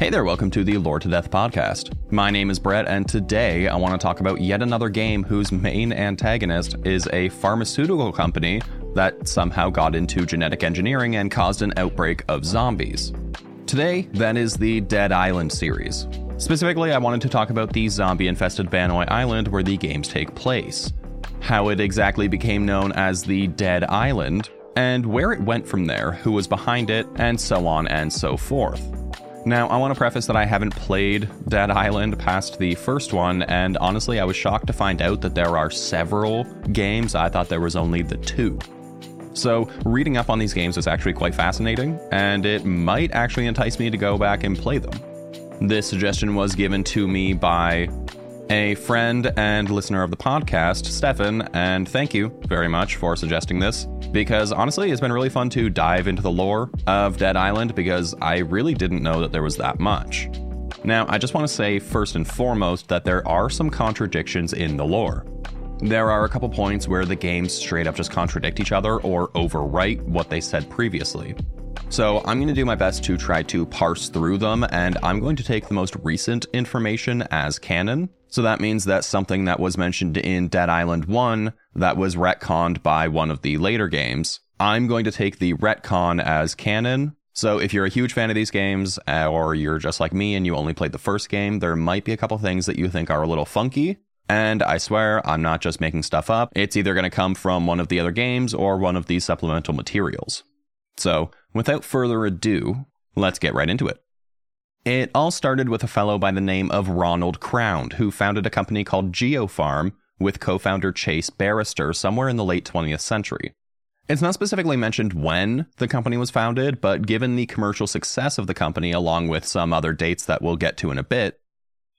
Hey there, welcome to the Lore to Death podcast. My name is Brett, and today I want to talk about yet another game whose main antagonist is a pharmaceutical company that somehow got into genetic engineering and caused an outbreak of zombies. Today, that is the Dead Island series. Specifically, I wanted to talk about the zombie-infested Banoi Island where the games take place, how it exactly became known as the Dead Island, and where it went from there, who was behind it, and so on and so forth. Now, I want to preface that I haven't played Dead Island past the first one, and honestly, I was shocked to find out that there are several games. I thought there was only the two. So reading up on these games was actually quite fascinating, and it might actually entice me to go back and play them. This suggestion was given to me by a friend and listener of the podcast, Stefan, and thank you very much for suggesting this, because honestly, it's been really fun to dive into the lore of Dead Island because I really didn't know that there was that much. Now, I just want to say first and foremost that there are some contradictions in the lore. There are a couple points where the games straight up just contradict each other or overwrite what they said previously. So I'm going to do my best to try to parse through them, and I'm going to take the most recent information as canon. So that means that something that was mentioned in Dead Island 1 that was retconned by one of the later games, I'm going to take the retcon as canon. So if you're a huge fan of these games, or you're just like me and you only played the first game, there might be a couple things that you think are a little funky. And I swear, I'm not just making stuff up. It's either going to come from one of the other games or one of the supplemental materials. So without further ado, let's get right into it. It all started with a fellow by the name of Ronald Crown, who founded a company called GeoPharm with co-founder Chase Barrister somewhere in the late 20th century. It's not specifically mentioned when the company was founded, but given the commercial success of the company, along with some other dates that we'll get to in a bit,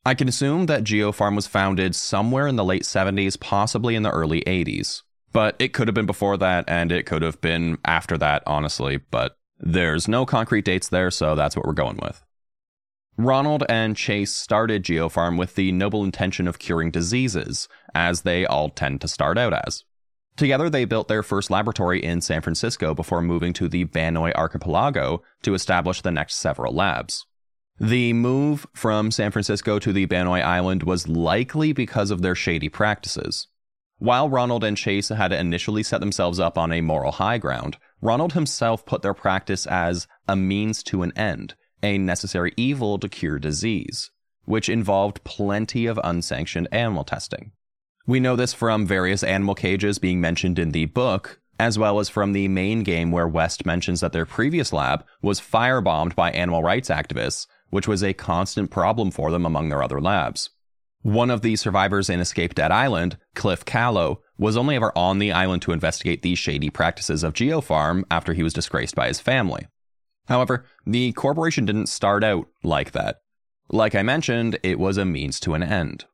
I can assume that GeoPharm was founded somewhere in the late 70s, possibly in the early 80s. But it could have been before that, and it could have been after that, honestly, but there's no concrete dates there, so that's what we're going with. Ronald and Chase started GeoPharm with the noble intention of curing diseases, as they all tend to start out as. Together, they built their first laboratory in San Francisco before moving to the Banoi Archipelago to establish the next several labs. The move from San Francisco to the Banoi Island was likely because of their shady practices. While Ronald and Chase had initially set themselves up on a moral high ground, Ronald himself put their practice as a means to an end, a necessary evil to cure disease, which involved plenty of unsanctioned animal testing. We know this from various animal cages being mentioned in the book, as well as from the main game where West mentions that their previous lab was firebombed by animal rights activists, which was a constant problem for them among their other labs. One of the survivors in Escape Dead Island, Cliff Callow, was only ever on the island to investigate the shady practices of GeoPharm after he was disgraced by his family. However, the corporation didn't start out like that. Like I mentioned, it was a means to an end.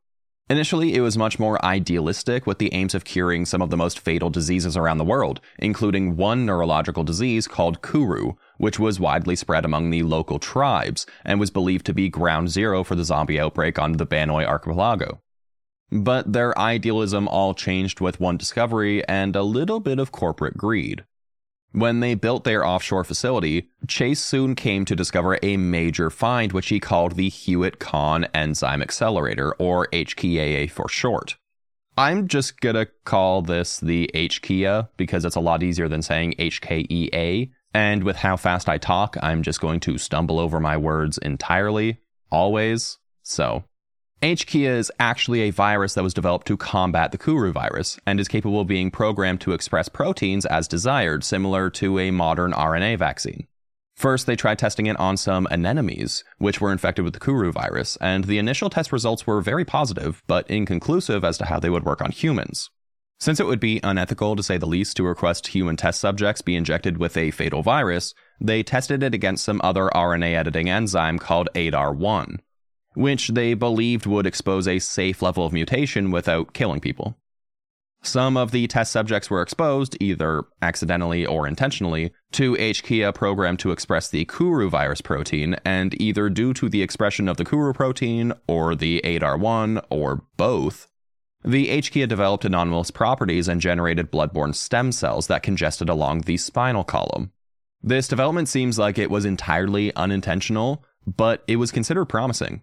Initially, it was much more idealistic with the aims of curing some of the most fatal diseases around the world, including one neurological disease called Kuru, which was widely spread among the local tribes and was believed to be ground zero for the zombie outbreak on the Banoi Archipelago. But their idealism all changed with one discovery and a little bit of corporate greed. When they built their offshore facility, Chase soon came to discover a major find, which he called the Hewitt-Kahn Enzyme Accelerator, or HKA for short. I'm just going to call this the HKEA because it's a lot easier than saying HKEA, and with how fast I talk, I'm just going to stumble over my words entirely, always. So, HKEA is actually a virus that was developed to combat the Kuru virus and is capable of being programmed to express proteins as desired, similar to a modern RNA vaccine. First, they tried testing it on some anemones, which were infected with the Kuru virus, and the initial test results were very positive, but inconclusive as to how they would work on humans. Since it would be unethical, to say the least, to request human test subjects be injected with a fatal virus, they tested it against some other RNA editing enzyme called ADAR1, which they believed would expose a safe level of mutation without killing people. Some of the test subjects were exposed, either accidentally or intentionally, to HKEA programmed to express the Kuru virus protein, and either due to the expression of the Kuru protein or the ADAR1 or both, the HKEA developed anomalous properties and generated blood-borne stem cells that congested along the spinal column. This development seems like it was entirely unintentional, but it was considered promising.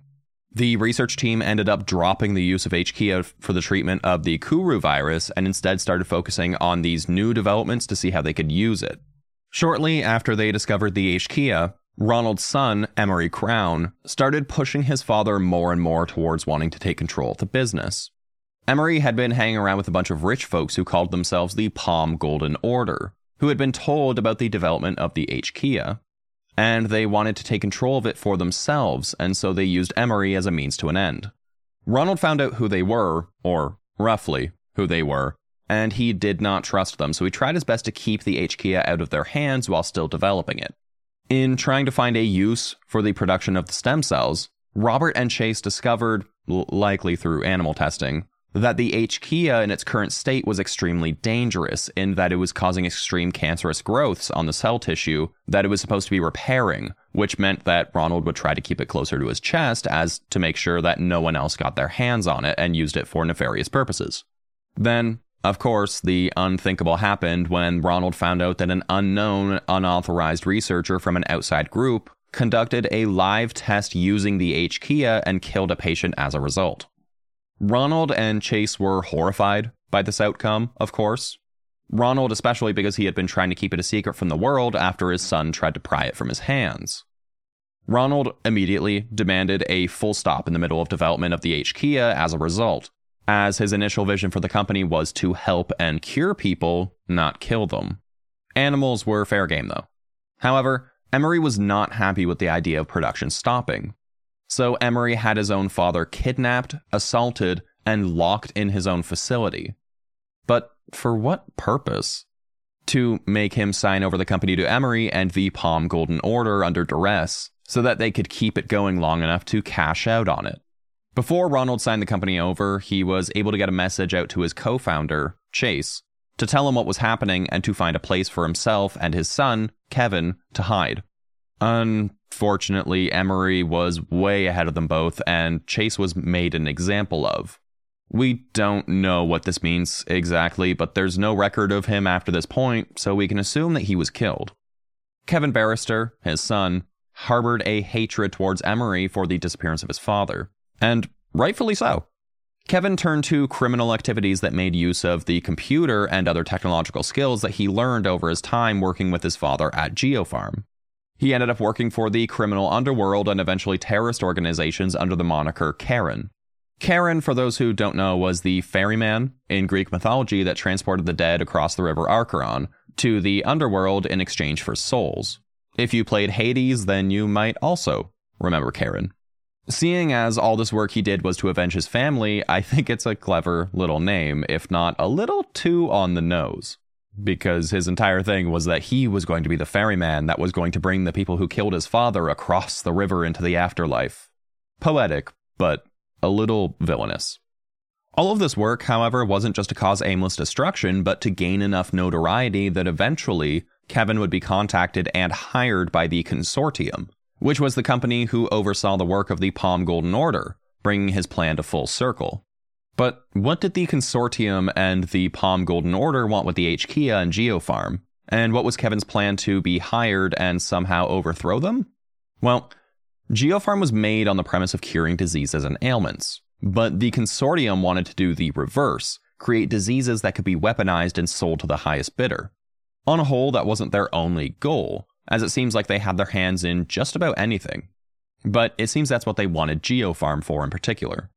The research team ended up dropping the use of HK1 for the treatment of the Kuru virus and instead started focusing on these new developments to see how they could use it. Shortly after they discovered the HK1, Ronald's son, Emery Crown, started pushing his father more and more towards wanting to take control of the business. Emery had been hanging around with a bunch of rich folks who called themselves the Palm Golden Order, who had been told about the development of the HK1. And they wanted to take control of it for themselves, and so they used Emery as a means to an end. Ronald found out who they were, or roughly who they were, and he did not trust them, so he tried his best to keep the HK1 out of their hands while still developing it. In trying to find a use for the production of the stem cells, Robert and Chase discovered, likely through animal testing, that the HK1 in its current state was extremely dangerous in that it was causing extreme cancerous growths on the cell tissue that it was supposed to be repairing, which meant that Ronald would try to keep it closer to his chest as to make sure that no one else got their hands on it and used it for nefarious purposes. Then, of course, the unthinkable happened when Ronald found out that an unknown, unauthorized researcher from an outside group conducted a live test using the HK1 and killed a patient as a result. Ronald and Chase were horrified by this outcome, of course. Ronald especially because he had been trying to keep it a secret from the world after his son tried to pry it from his hands. Ronald immediately demanded a full stop in the middle of development of the HK1 as a result, as his initial vision for the company was to help and cure people, not kill them. Animals were fair game, though. However, Emery was not happy with the idea of production stopping. So Emery had his own father kidnapped, assaulted, and locked in his own facility. But for what purpose? To make him sign over the company to Emery and the Palm Golden Order under duress, so that they could keep it going long enough to cash out on it. Before Ronald signed the company over, he was able to get a message out to his co-founder, Chase, to tell him what was happening and to find a place for himself and his son, Kevin, to hide. Unfortunately, Emery was way ahead of them both, and Chase was made an example of. We don't know what this means exactly, but there's no record of him after this point, so we can assume that he was killed. Kevin Barrister, his son, harbored a hatred towards Emery for the disappearance of his father, and rightfully so. Kevin turned to criminal activities that made use of the computer and other technological skills that he learned over his time working with his father at GeoPharm. He ended up working for the criminal underworld and eventually terrorist organizations under the moniker Karen. Karen, for those who don't know, was the ferryman in Greek mythology that transported the dead across the river Archaron to the underworld in exchange for souls. If you played Hades, then you might also remember Karen. Seeing as all this work he did was to avenge his family, I think it's a clever little name, if not a little too on the nose. Because his entire thing was that he was going to be the ferryman that was going to bring the people who killed his father across the river into the afterlife. Poetic, but a little villainous. All of this work, however, wasn't just to cause aimless destruction, but to gain enough notoriety that eventually Kevin would be contacted and hired by the Consortium, which was the company who oversaw the work of the Palm Golden Order, bringing his plan to full circle. But what did the Consortium and the Palm Golden Order want with the HK1 and GeoPharm? And what was Kevin's plan to be hired and somehow overthrow them? Well, GeoPharm was made on the premise of curing diseases and ailments, but the Consortium wanted to do the reverse, create diseases that could be weaponized and sold to the highest bidder. On a whole, that wasn't their only goal, as it seems like they had their hands in just about anything. But it seems that's what they wanted GeoPharm for in particular.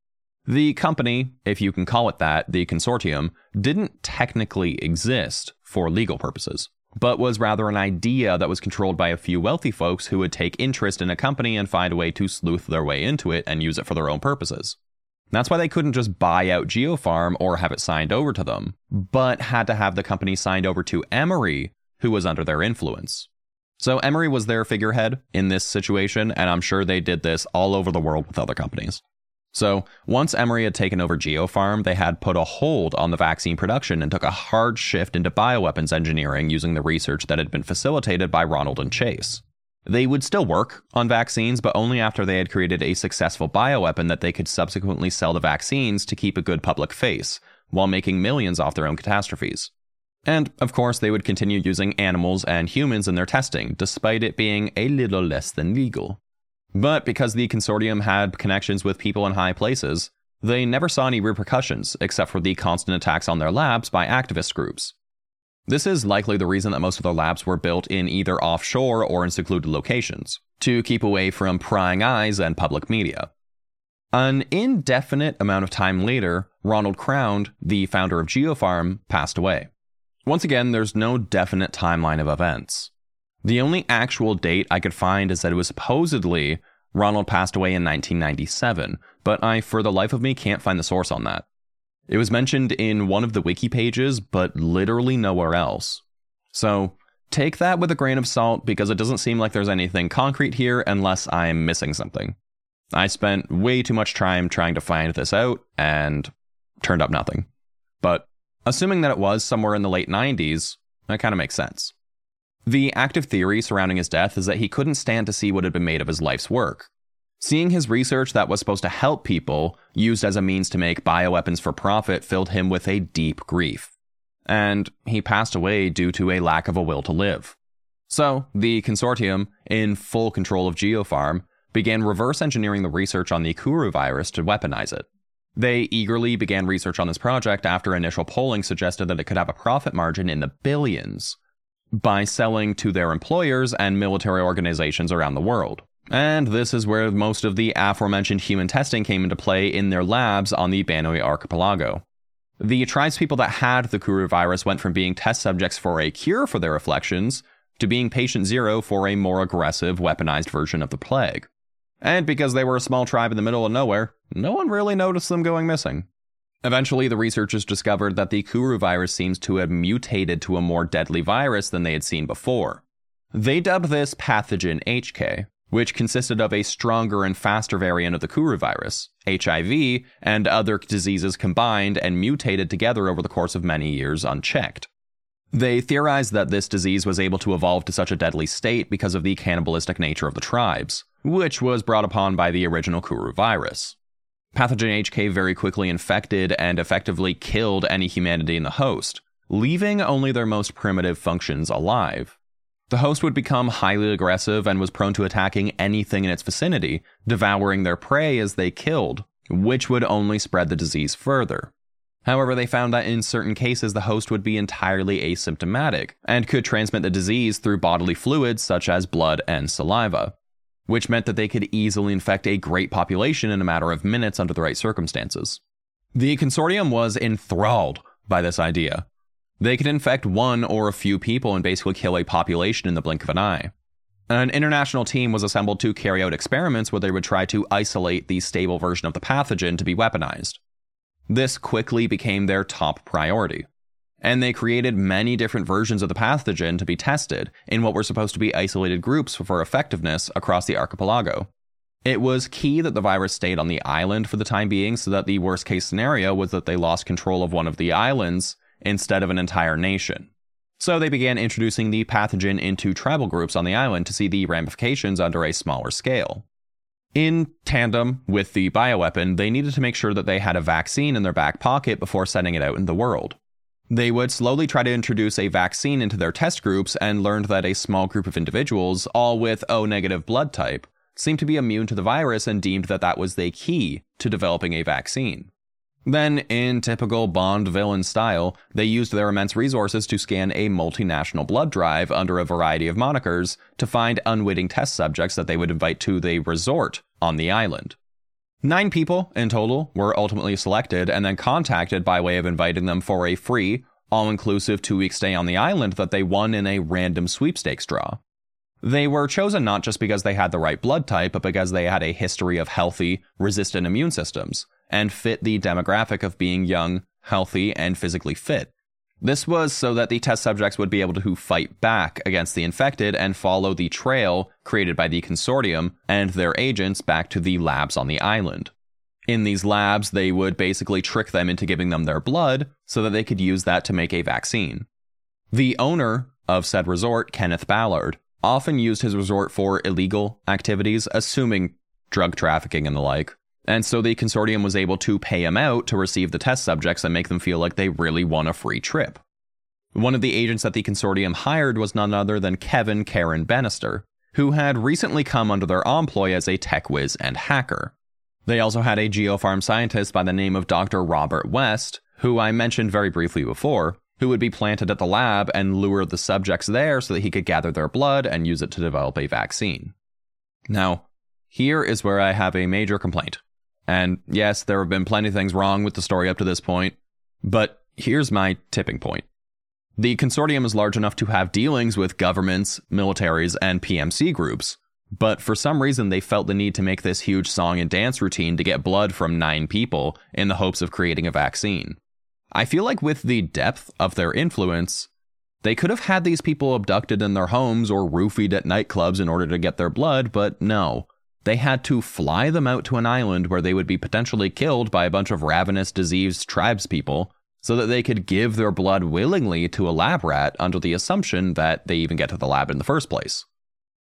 The company, if you can call it that, the Consortium, didn't technically exist for legal purposes, but was rather an idea that was controlled by a few wealthy folks who would take interest in a company and find a way to sleuth their way into it and use it for their own purposes. That's why they couldn't just buy out GeoPharm or have it signed over to them, but had to have the company signed over to Emery, who was under their influence. So Emery was their figurehead in this situation, and I'm sure they did this all over the world with other companies. So, once Emery had taken over GeoPharm, they had put a hold on the vaccine production and took a hard shift into bioweapons engineering using the research that had been facilitated by Ronald and Chase. They would still work on vaccines, but only after they had created a successful bioweapon that they could subsequently sell the vaccines to keep a good public face, while making millions off their own catastrophes. And, of course, they would continue using animals and humans in their testing, despite it being a little less than legal. But because the consortium had connections with people in high places, they never saw any repercussions except for the constant attacks on their labs by activist groups. This is likely the reason that most of their labs were built in either offshore or in secluded locations, to keep away from prying eyes and public media. An indefinite amount of time later, Ronald Crown, the founder of GeoPharm, passed away. Once again, there's no definite timeline of events. The only actual date I could find is that it was supposedly Ronald passed away in 1997, but I, for the life of me, can't find the source on that. It was mentioned in one of the wiki pages, but literally nowhere else. So take that with a grain of salt, because it doesn't seem like there's anything concrete here unless I'm missing something. I spent way too much time trying to find this out and turned up nothing. But assuming that it was somewhere in the late 90s, that kind of makes sense. The active theory surrounding his death is that he couldn't stand to see what had been made of his life's work. Seeing his research that was supposed to help people, used as a means to make bioweapons for profit, filled him with a deep grief. And he passed away due to a lack of a will to live. So the consortium, in full control of GeoPharm, began reverse engineering the research on the Kuru virus to weaponize it. They eagerly began research on this project after initial polling suggested that it could have a profit margin in the billions by selling to their employers and military organizations around the world. And this is where most of the aforementioned human testing came into play in their labs on the Banoi Archipelago. The tribespeople that had the Kuru virus went from being test subjects for a cure for their afflictions to being patient zero for a more aggressive, weaponized version of the plague. And because they were a small tribe in the middle of nowhere, no one really noticed them going missing. Eventually, the researchers discovered that the Kuru virus seems to have mutated to a more deadly virus than they had seen before. They dubbed this pathogen HK, which consisted of a stronger and faster variant of the Kuru virus, HIV, and other diseases combined and mutated together over the course of many years unchecked. They theorized that this disease was able to evolve to such a deadly state because of the cannibalistic nature of the tribes, which was brought upon by the original Kuru virus. Pathogen HK very quickly infected and effectively killed any humanity in the host, leaving only their most primitive functions alive. The host would become highly aggressive and was prone to attacking anything in its vicinity, devouring their prey as they killed, which would only spread the disease further. However, they found that in certain cases, the host would be entirely asymptomatic and could transmit the disease through bodily fluids such as blood and saliva, which meant that they could easily infect a great population in a matter of minutes under the right circumstances. The consortium was enthralled by this idea. They could infect one or a few people and basically kill a population in the blink of an eye. An international team was assembled to carry out experiments where they would try to isolate the stable version of the pathogen to be weaponized. This quickly became their top priority, and they created many different versions of the pathogen to be tested in what were supposed to be isolated groups for effectiveness across the archipelago. It was key that the virus stayed on the island for the time being, so that the worst case scenario was that they lost control of one of the islands instead of an entire nation. So they began introducing the pathogen into tribal groups on the island to see the ramifications under a smaller scale. In tandem with the bioweapon, they needed to make sure that they had a vaccine in their back pocket before sending it out in the world. They would slowly try to introduce a vaccine into their test groups and learned that a small group of individuals, all with O negative blood type, seemed to be immune to the virus and deemed that that was the key to developing a vaccine. Then, in typical Bond villain style, they used their immense resources to scan a multinational blood drive under a variety of monikers to find unwitting test subjects that they would invite to the resort on the island. 9 people in total were ultimately selected and then contacted by way of inviting them for a free, all-inclusive 2-week stay on the island that they won in a random sweepstakes draw. They were chosen not just because they had the right blood type, but because they had a history of healthy, resistant immune systems and fit the demographic of being young, healthy, and physically fit. This was so that the test subjects would be able to fight back against the infected and follow the trail created by the consortium and their agents back to the labs on the island. In these labs, they would basically trick them into giving them their blood so that they could use that to make a vaccine. The owner of said resort, Kenneth Ballard, often used his resort for illegal activities, assuming drug trafficking and the like. And so the consortium was able to pay him out to receive the test subjects and make them feel like they really won a free trip. One of the agents that the consortium hired was none other than Kevin Karen Bannister, who had recently come under their employ as a tech whiz and hacker. They also had a GeoPharm scientist by the name of Dr. Robert West, who I mentioned very briefly before, who would be planted at the lab and lure the subjects there so that he could gather their blood and use it to develop a vaccine. Now, here is where I have a major complaint. And yes, there have been plenty of things wrong with the story up to this point, but here's my tipping point. The consortium is large enough to have dealings with governments, militaries, and PMC groups, but for some reason they felt the need to make this huge song and dance routine to get blood from 9 people in the hopes of creating a vaccine. I feel like with the depth of their influence, they could have had these people abducted in their homes or roofied at nightclubs in order to get their blood, but no. They had to fly them out to an island where they would be potentially killed by a bunch of ravenous, diseased tribespeople so that they could give their blood willingly to a lab rat under the assumption that they even get to the lab in the first place.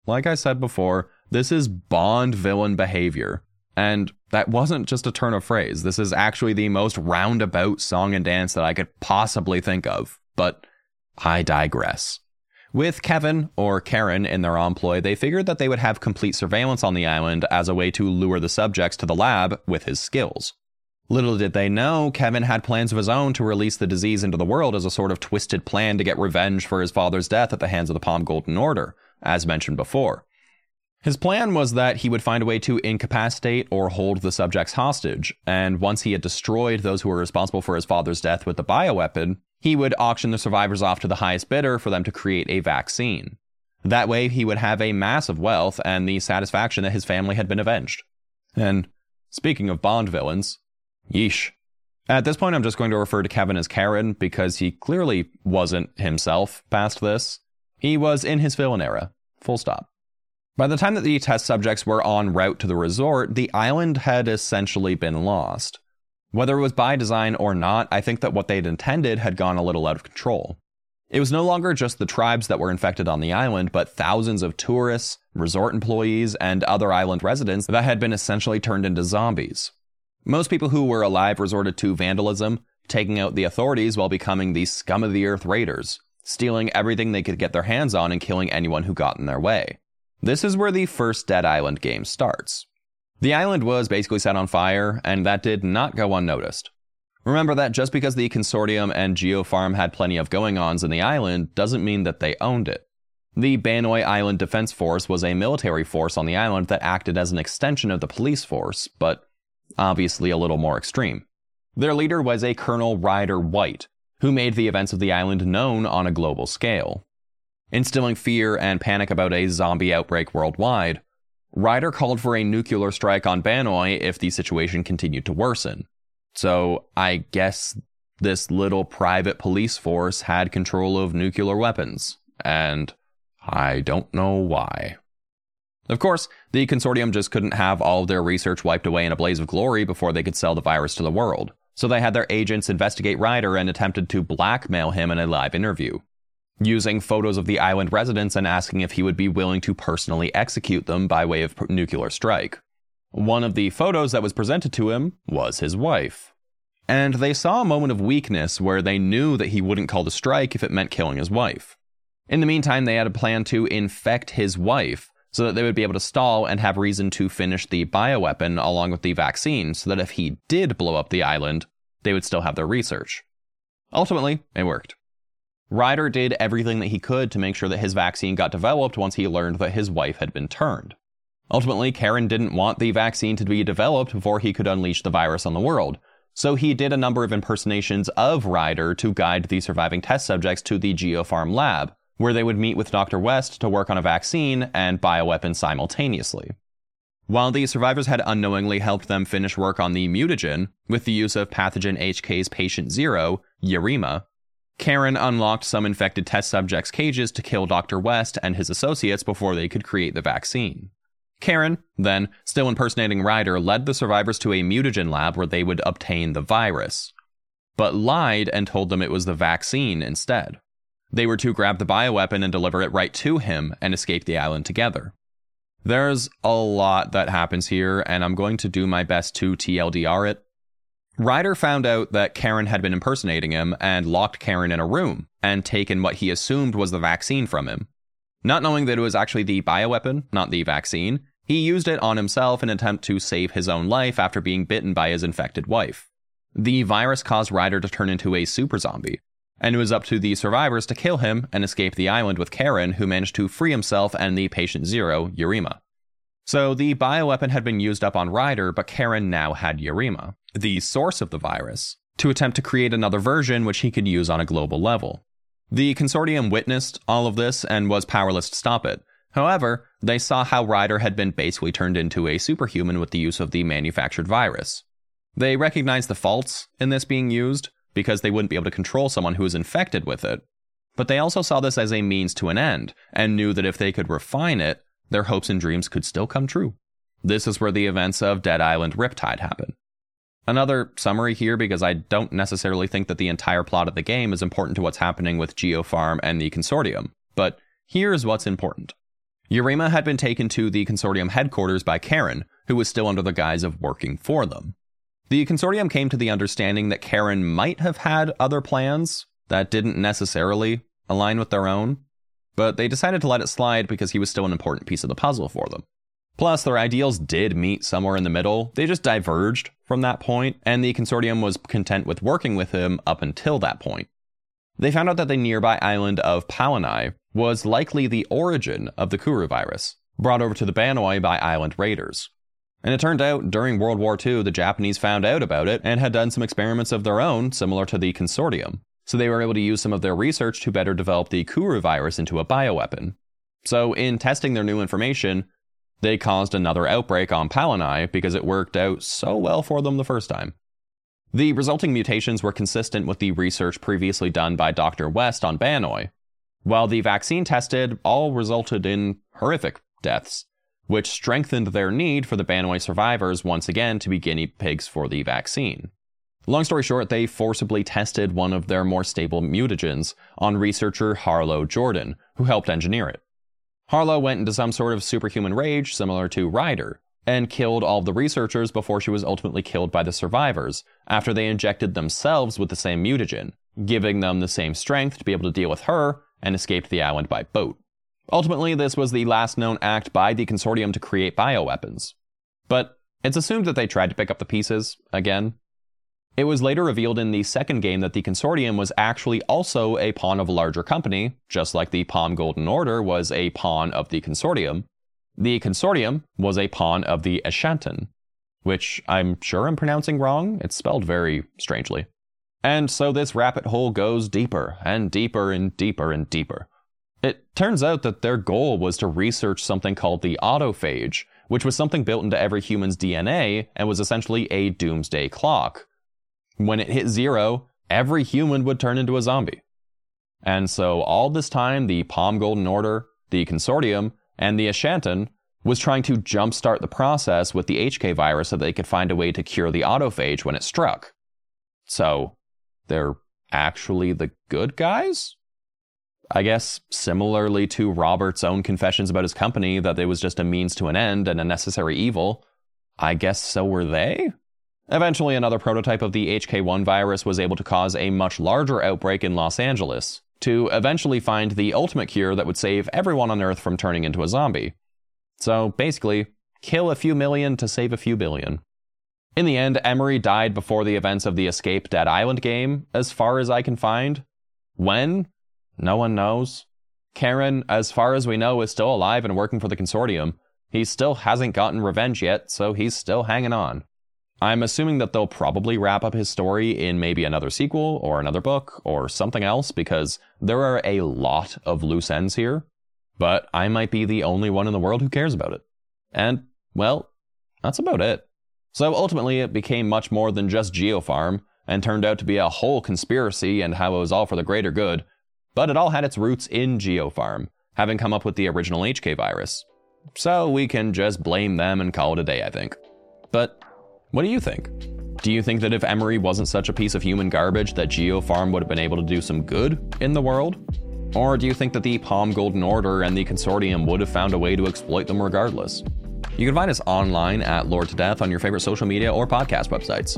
Like I said before, this is Bond villain behavior. And that wasn't just a turn of phrase. This is actually the most roundabout song and dance that I could possibly think of. But I digress. With Kevin, or Karen, in their employ, they figured that they would have complete surveillance on the island as a way to lure the subjects to the lab with his skills. Little did they know, Kevin had plans of his own to release the disease into the world as a sort of twisted plan to get revenge for his father's death at the hands of the Palm Golden Order, as mentioned before. His plan was that he would find a way to incapacitate or hold the subjects hostage, and once he had destroyed those who were responsible for his father's death with the bioweapon, he would auction the survivors off to the highest bidder for them to create a vaccine. That way, he would have a massive wealth and the satisfaction that his family had been avenged. And speaking of Bond villains, yeesh. At this point, I'm just going to refer to Kevin as Karen because he clearly wasn't himself past this. He was in his villain era. Full stop. By the time that the test subjects were en route to the resort, the island had essentially been lost. Whether it was by design or not, I think that what they'd intended had gone a little out of control. It was no longer just the tribes that were infected on the island, but thousands of tourists, resort employees, and other island residents that had been essentially turned into zombies. Most people who were alive resorted to vandalism, taking out the authorities while becoming the scum of the earth raiders, stealing everything they could get their hands on and killing anyone who got in their way. This is where the first Dead Island game starts. The island was basically set on fire, and that did not go unnoticed. Remember that just because the Consortium and GeoPharm had plenty of going-ons in the island doesn't mean that they owned it. The Banoi Island Defense Force was a military force on the island that acted as an extension of the police force, but obviously a little more extreme. Their leader was a Colonel Ryder White, who made the events of the island known on a global scale. Instilling fear and panic about a zombie outbreak worldwide, Ryder called for a nuclear strike on Banoi if the situation continued to worsen. So I guess this little private police force had control of nuclear weapons, and I don't know why. Of course, the consortium just couldn't have all of their research wiped away in a blaze of glory before they could sell the virus to the world, so they had their agents investigate Ryder and attempted to blackmail him in a live interview, using photos of the island residents and asking if he would be willing to personally execute them by way of nuclear strike. One of the photos that was presented to him was his wife. And they saw a moment of weakness where they knew that he wouldn't call the strike if it meant killing his wife. In the meantime, they had a plan to infect his wife so that they would be able to stall and have reason to finish the bioweapon along with the vaccine so that if he did blow up the island, they would still have their research. Ultimately, it worked. Ryder did everything that he could to make sure that his vaccine got developed once he learned that his wife had been turned. Ultimately, Karen didn't want the vaccine to be developed before he could unleash the virus on the world, so he did a number of impersonations of Ryder to guide the surviving test subjects to the GeoPharm lab, where they would meet with Dr. West to work on a vaccine and bioweapon simultaneously. While the survivors had unknowingly helped them finish work on the mutagen with the use of pathogen HK's patient zero, Yerima, Karen unlocked some infected test subjects' cages to kill Dr. West and his associates before they could create the vaccine. Karen, then, still impersonating Ryder, led the survivors to a mutagen lab where they would obtain the virus, but lied and told them it was the vaccine instead. They were to grab the bioweapon and deliver it right to him and escape the island together. There's a lot that happens here, and I'm going to do my best to TLDR it. Ryder found out that Karen had been impersonating him and locked Karen in a room and taken what he assumed was the vaccine from him. Not knowing that it was actually the bioweapon, not the vaccine, he used it on himself in an attempt to save his own life after being bitten by his infected wife. The virus caused Ryder to turn into a super zombie, and it was up to the survivors to kill him and escape the island with Karen, who managed to free himself and the patient zero, Yerima. So the bioweapon had been used up on Ryder, but Karen now had Yerima, the source of the virus, to attempt to create another version which he could use on a global level. The Consortium witnessed all of this and was powerless to stop it. However, they saw how Ryder had been basically turned into a superhuman with the use of the manufactured virus. They recognized the faults in this being used, because they wouldn't be able to control someone who was infected with it. But they also saw this as a means to an end, and knew that if they could refine it, their hopes and dreams could still come true. This is where the events of Dead Island Riptide happen. Another summary here, because I don't necessarily think that the entire plot of the game is important to what's happening with GeoPharm and the Consortium, but here's what's important. Yerima had been taken to the Consortium headquarters by Karen, who was still under the guise of working for them. The Consortium came to the understanding that Karen might have had other plans that didn't necessarily align with their own, but they decided to let it slide because he was still an important piece of the puzzle for them. Plus, their ideals did meet somewhere in the middle. They just diverged from that point, and the Consortium was content with working with him up until that point. They found out that the nearby island of Palanai was likely the origin of the Kuru virus, brought over to the Banoi by island raiders. And it turned out, during World War II, the Japanese found out about it and had done some experiments of their own, similar to the Consortium. So they were able to use some of their research to better develop the Kuru virus into a bioweapon. So in testing their new information, they caused another outbreak on Palanai because it worked out so well for them the first time. The resulting mutations were consistent with the research previously done by Dr. West on Banoi, while the vaccine tested all resulted in horrific deaths, which strengthened their need for the Banoi survivors once again to be guinea pigs for the vaccine. Long story short, they forcibly tested one of their more stable mutagens on researcher Harlow Jordan, who helped engineer it. Harlow went into some sort of superhuman rage similar to Ryder, and killed all the researchers before she was ultimately killed by the survivors, after they injected themselves with the same mutagen, giving them the same strength to be able to deal with her, and escaped the island by boat. Ultimately, this was the last known act by the Consortium to create bioweapons. But it's assumed that they tried to pick up the pieces again. It was later revealed in the second game that the Consortium was actually also a pawn of a larger company, just like the Palm Golden Order was a pawn of the Consortium. The Consortium was a pawn of the Ashanton, which I'm sure I'm pronouncing wrong. It's spelled very strangely. And so this rabbit hole goes deeper and deeper and deeper and deeper. It turns out that their goal was to research something called the Autophage, which was something built into every human's DNA and was essentially a doomsday clock. When it hit zero, every human would turn into a zombie. And so all this time, the Palm Golden Order, the Consortium, and the Ashanton was trying to jumpstart the process with the HK virus so they could find a way to cure the autophage when it struck. So they're actually the good guys? I guess similarly to Robert's own confessions about his company that it was just a means to an end and a necessary evil, I guess so were they? Eventually, another prototype of the HK1 virus was able to cause a much larger outbreak in Los Angeles, to eventually find the ultimate cure that would save everyone on Earth from turning into a zombie. So basically, kill a few million to save a few billion. In the end, Emery died before the events of the Escape Dead Island game, as far as I can find. When? No one knows. Karen, as far as we know, is still alive and working for the Consortium. He still hasn't gotten revenge yet, so he's still hanging on. I'm assuming that they'll probably wrap up his story in maybe another sequel or another book or something else because there are a lot of loose ends here, but I might be the only one in the world who cares about it. And, well, that's about it. So ultimately it became much more than just GeoPharm and turned out to be a whole conspiracy and how it was all for the greater good, but it all had its roots in GeoPharm, having come up with the original HK virus. So we can just blame them and call it a day, I think. But what do you think? Do you think that if Emery wasn't such a piece of human garbage that GeoPharm would have been able to do some good in the world? Or do you think that the Palm Golden Order and the Consortium would have found a way to exploit them regardless? You can find us online at Lore to Death on your favorite social media or podcast websites.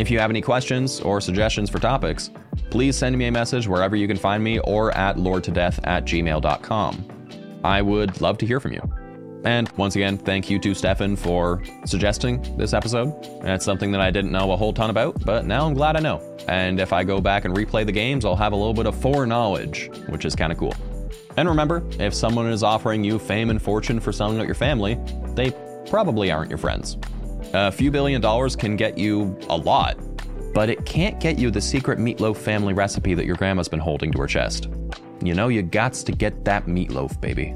If you have any questions or suggestions for topics, please send me a message wherever you can find me or at loretodeath@gmail.com. I would love to hear from you. And once again, thank you to Stefan for suggesting this episode. That's something that I didn't know a whole ton about, but now I'm glad I know. And if I go back and replay the games, I'll have a little bit of foreknowledge, which is kind of cool. And remember, if someone is offering you fame and fortune for selling out your family, they probably aren't your friends. A few $1 billion can get you a lot, but it can't get you the secret meatloaf family recipe that your grandma's been holding to her chest. You know, you gots to get that meatloaf, baby.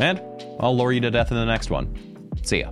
And I'll lure you to death in the next one. See ya.